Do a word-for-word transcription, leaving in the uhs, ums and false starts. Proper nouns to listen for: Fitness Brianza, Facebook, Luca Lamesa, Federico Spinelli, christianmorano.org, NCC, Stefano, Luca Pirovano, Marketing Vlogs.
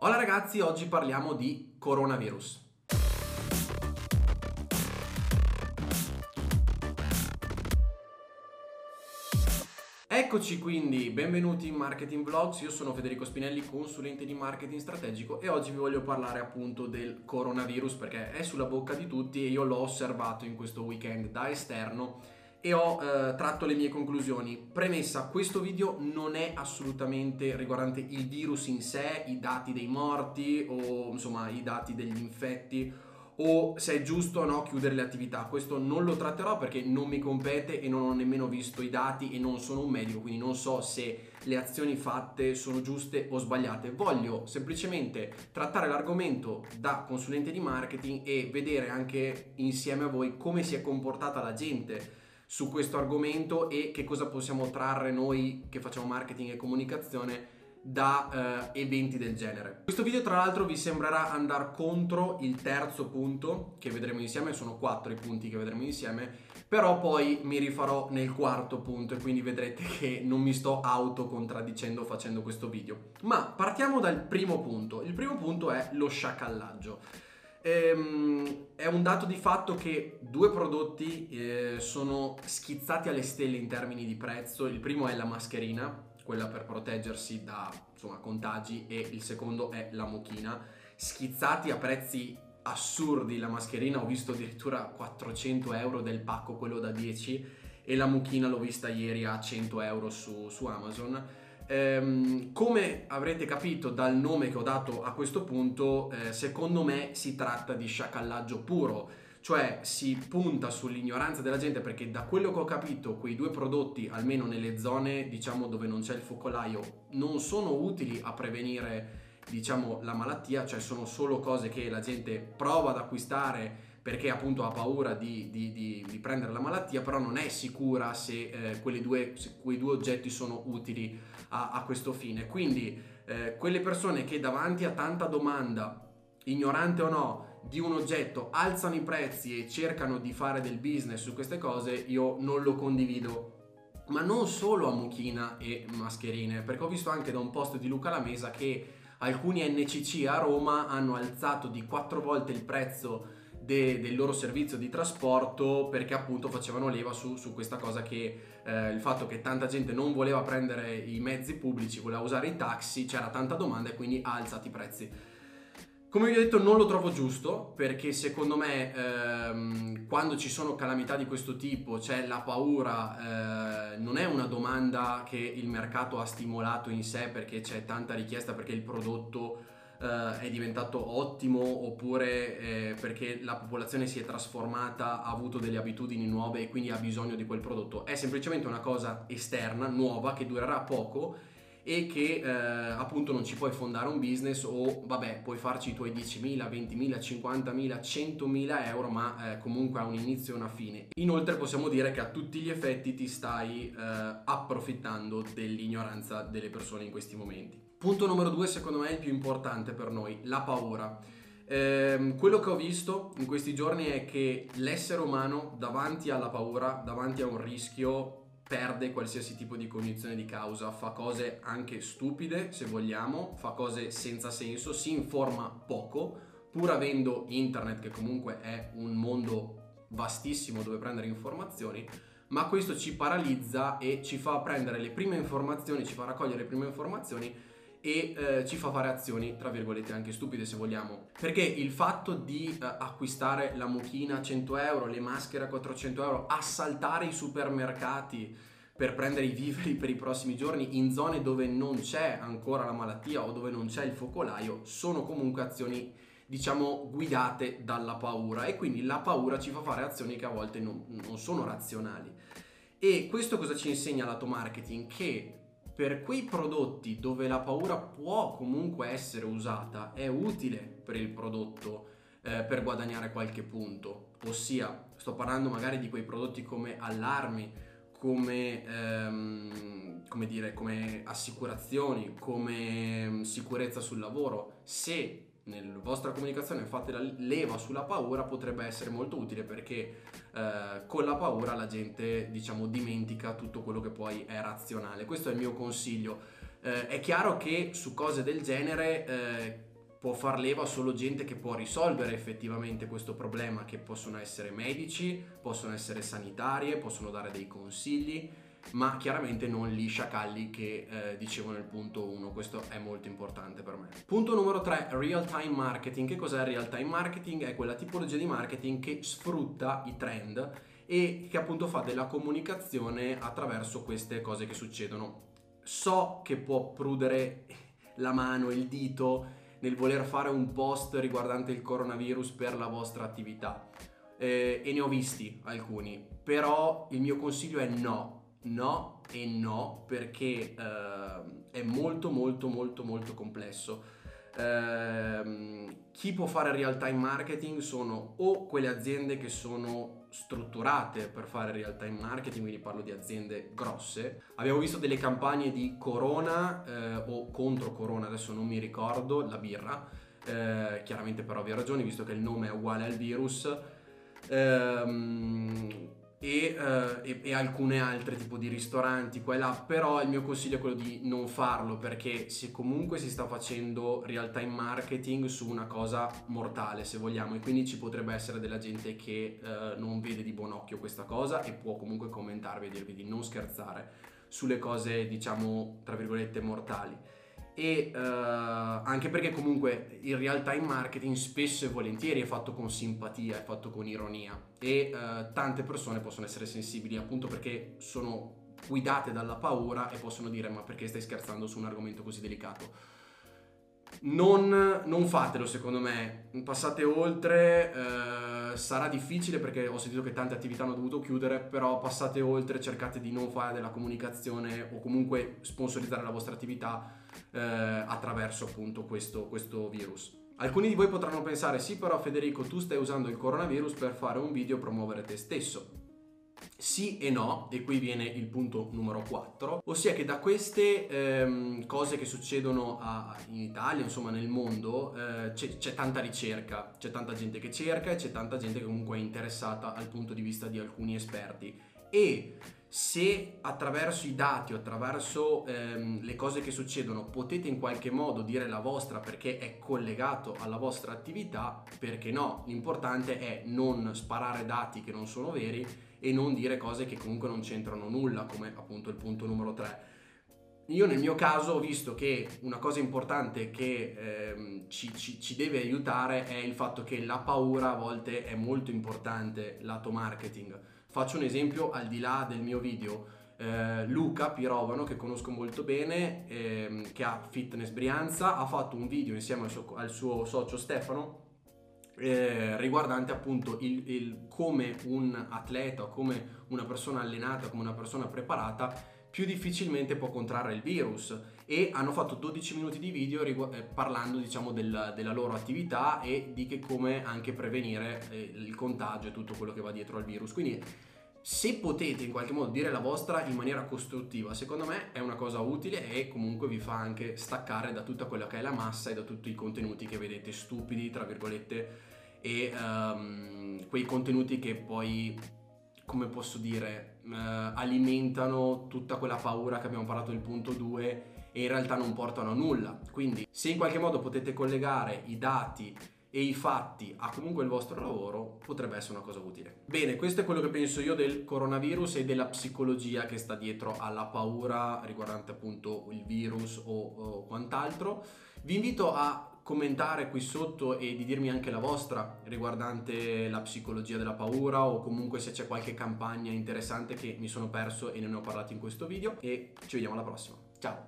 Hola ragazzi, oggi parliamo di coronavirus. Eccoci quindi, benvenuti in Marketing Vlogs, io sono Federico Spinelli, consulente di marketing strategico e oggi vi voglio parlare appunto del coronavirus perché è sulla bocca di tutti e io l'ho osservato in questo weekend da esterno e ho eh, tratto le mie conclusioni. Premessa, questo video non è assolutamente riguardante il virus in sé, i dati dei morti o insomma i dati degli infetti o se è giusto o no chiudere le attività. Questo non lo tratterò perché non mi compete e non ho nemmeno visto i dati e non sono un medico, quindi non so se le azioni fatte sono giuste o sbagliate. Voglio semplicemente trattare l'argomento da consulente di marketing e vedere anche insieme a voi come si è comportata la gente su questo argomento e che cosa possiamo trarre noi che facciamo marketing e comunicazione da eh, eventi del genere. Questo video tra l'altro vi sembrerà andare contro il terzo punto che vedremo insieme, sono quattro i punti che vedremo insieme, però poi mi rifarò nel quarto punto e quindi vedrete che non mi sto autocontradicendo facendo questo video. Ma partiamo dal primo punto. Il primo punto è lo sciacallaggio. Ehm, è un dato di fatto che due prodotti eh, sono schizzati alle stelle in termini di prezzo. Il primo è la mascherina, quella per proteggersi da insomma, contagi, e il secondo è la mochina, schizzati a prezzi assurdi. La mascherina ho visto addirittura quattrocento euro del pacco, quello da dieci, e la mochina l'ho vista ieri a cento euro su, su Amazon. Ehm, come avrete capito dal nome che ho dato a questo punto, eh, secondo me si tratta di sciacallaggio puro, cioè si punta sull'ignoranza della gente perché da quello che ho capito quei due prodotti, almeno nelle zone diciamo dove non c'è il focolaio, non sono utili a prevenire diciamo la malattia, cioè sono solo cose che la gente prova ad acquistare perché appunto ha paura di, di, di, di prendere la malattia, però non è sicura se, eh, quelle due, se quei due oggetti sono utili a, a questo fine. Quindi eh, quelle persone che davanti a tanta domanda, ignorante o no, di un oggetto alzano i prezzi e cercano di fare del business su queste cose, io non lo condivido. Ma non solo a mochina e mascherine, perché ho visto anche da un post di Luca Lamesa che alcuni N C C a Roma hanno alzato di quattro volte il prezzo de, del loro servizio di trasporto perché appunto facevano leva su, su questa cosa che eh, il fatto che tanta gente non voleva prendere i mezzi pubblici, voleva usare i taxi, c'era tanta domanda e quindi ha alzato i prezzi. Come vi ho detto non lo trovo giusto perché secondo me ehm, quando ci sono calamità di questo tipo c'è cioè la paura, eh, non è una domanda che il mercato ha stimolato in sé perché c'è tanta richiesta, perché il prodotto eh, è diventato ottimo oppure eh, perché la popolazione si è trasformata, ha avuto delle abitudini nuove e quindi ha bisogno di quel prodotto. È semplicemente una cosa esterna, nuova, che durerà poco e che eh, appunto non ci puoi fondare un business o vabbè puoi farci i tuoi diecimila, ventimila, cinquantamila, centomila euro, ma eh, comunque ha un inizio e una fine. Inoltre possiamo dire che a tutti gli effetti ti stai eh, approfittando dell'ignoranza delle persone in questi momenti. Punto numero due, secondo me è il più importante per noi, la paura. Eh, quello che ho visto in questi giorni è che l'essere umano davanti alla paura, davanti a un rischio, perde qualsiasi tipo di cognizione di causa, fa cose anche stupide se vogliamo, fa cose senza senso, si informa poco, pur avendo internet che comunque è un mondo vastissimo dove prendere informazioni, ma questo ci paralizza e ci fa prendere le prime informazioni, ci fa raccogliere le prime informazioni e eh, ci fa fare azioni tra virgolette anche stupide se vogliamo, perché il fatto di eh, acquistare la mochina a cento euro, le maschere a quattrocento euro, assaltare i supermercati per prendere i viveri per i prossimi giorni in zone dove non c'è ancora la malattia o dove non c'è il focolaio, sono comunque azioni diciamo guidate dalla paura e quindi la paura ci fa fare azioni che a volte non, non sono razionali. E questo cosa ci insegna lato marketing? Che per quei prodotti dove la paura può comunque essere usata, è utile per il prodotto eh, per guadagnare qualche punto, ossia sto parlando magari di quei prodotti come allarmi, come, ehm, come, dire, come assicurazioni, come sicurezza sul lavoro. Se nella vostra comunicazione fate la leva sulla paura potrebbe essere molto utile perché eh, con la paura la gente diciamo dimentica tutto quello che poi è razionale. Questo è il mio consiglio. Eh, è chiaro che su cose del genere eh, può far leva solo gente che può risolvere effettivamente questo problema, che possono essere medici, possono essere sanitarie, possono dare dei consigli, ma chiaramente non gli sciacalli che eh, dicevo nel punto uno. Questo è molto importante per me. Punto numero tre, real time marketing. Che cos'è il real time marketing? È quella tipologia di marketing che sfrutta i trend e che appunto fa della comunicazione attraverso queste cose che succedono. So che può prudere la mano, il dito nel voler fare un post riguardante il coronavirus per la vostra attività, eh, e ne ho visti alcuni, però il mio consiglio è no. No e no, perché eh, è molto molto molto molto complesso. Eh, chi può fare real time marketing sono o quelle aziende che sono strutturate per fare real time marketing, quindi parlo di aziende grosse. Abbiamo visto delle campagne di Corona eh, o contro Corona, adesso non mi ricordo, la birra, eh, chiaramente per ovvie ragioni visto che il nome è uguale al virus, ehm, E, eh, e, e alcune altre tipo di ristoranti qua e là. Però il mio consiglio è quello di non farlo, perché se comunque si sta facendo real time marketing su una cosa mortale, se vogliamo, e quindi ci potrebbe essere della gente che eh, non vede di buon occhio questa cosa e può comunque commentarvi e dirvi di non scherzare sulle cose, diciamo tra virgolette, mortali. E eh, anche perché comunque il real time marketing spesso e volentieri è fatto con simpatia, è fatto con ironia, e eh, tante persone possono essere sensibili appunto perché sono guidate dalla paura e possono dire: ma perché stai scherzando su un argomento così delicato? Non, non fatelo, secondo me, passate oltre. Eh, sarà difficile perché ho sentito che tante attività hanno dovuto chiudere, però passate oltre, cercate di non fare della comunicazione o comunque sponsorizzare la vostra attività eh, attraverso appunto questo, questo virus. Alcuni di voi potranno pensare: sì, però Federico, tu stai usando il coronavirus per fare un video e promuovere te stesso. Sì e no, e qui viene il punto numero quattro, ossia che da queste ehm, cose che succedono a, in Italia, insomma nel mondo, eh, c'è tanta ricerca, c'è tanta gente che cerca e c'è tanta gente che comunque è interessata al punto di vista di alcuni esperti. E se attraverso i dati o attraverso ehm, le cose che succedono potete in qualche modo dire la vostra, perché è collegato alla vostra attività, perché no? L'importante è non sparare dati che non sono veri e non dire cose che comunque non c'entrano nulla, come appunto il punto numero tre. Io nel mio caso ho visto che una cosa importante che ehm, ci, ci, ci deve aiutare è il fatto che la paura a volte è molto importante lato marketing. Faccio un esempio al di là del mio video. Eh, Luca Pirovano, che conosco molto bene, ehm, che ha Fitness Brianza, ha fatto un video insieme al suo, al suo socio Stefano Eh, riguardante appunto il, il come un atleta, come una persona allenata, come una persona preparata più difficilmente può contrarre il virus, e hanno fatto dodici minuti di video eh, parlando, diciamo, del, della loro attività e di che come anche prevenire eh, il contagio e tutto quello che va dietro al virus. Quindi se potete in qualche modo dire la vostra in maniera costruttiva, secondo me è una cosa utile e comunque vi fa anche staccare da tutta quella che è la massa e da tutti i contenuti che vedete stupidi, tra virgolette, e um, quei contenuti che poi, come posso dire, uh, alimentano tutta quella paura che abbiamo parlato nel punto due e in realtà non portano a nulla. Quindi se in qualche modo potete collegare i dati e i fatti a comunque il vostro lavoro, potrebbe essere una cosa utile. Bene, questo è quello che penso io del coronavirus e della psicologia che sta dietro alla paura riguardante appunto il virus o, o quant'altro. Vi invito a commentare qui sotto e di dirmi anche la vostra riguardante la psicologia della paura, o comunque se c'è qualche campagna interessante che mi sono perso e non ne ho parlato in questo video, e ci vediamo alla prossima. Ciao!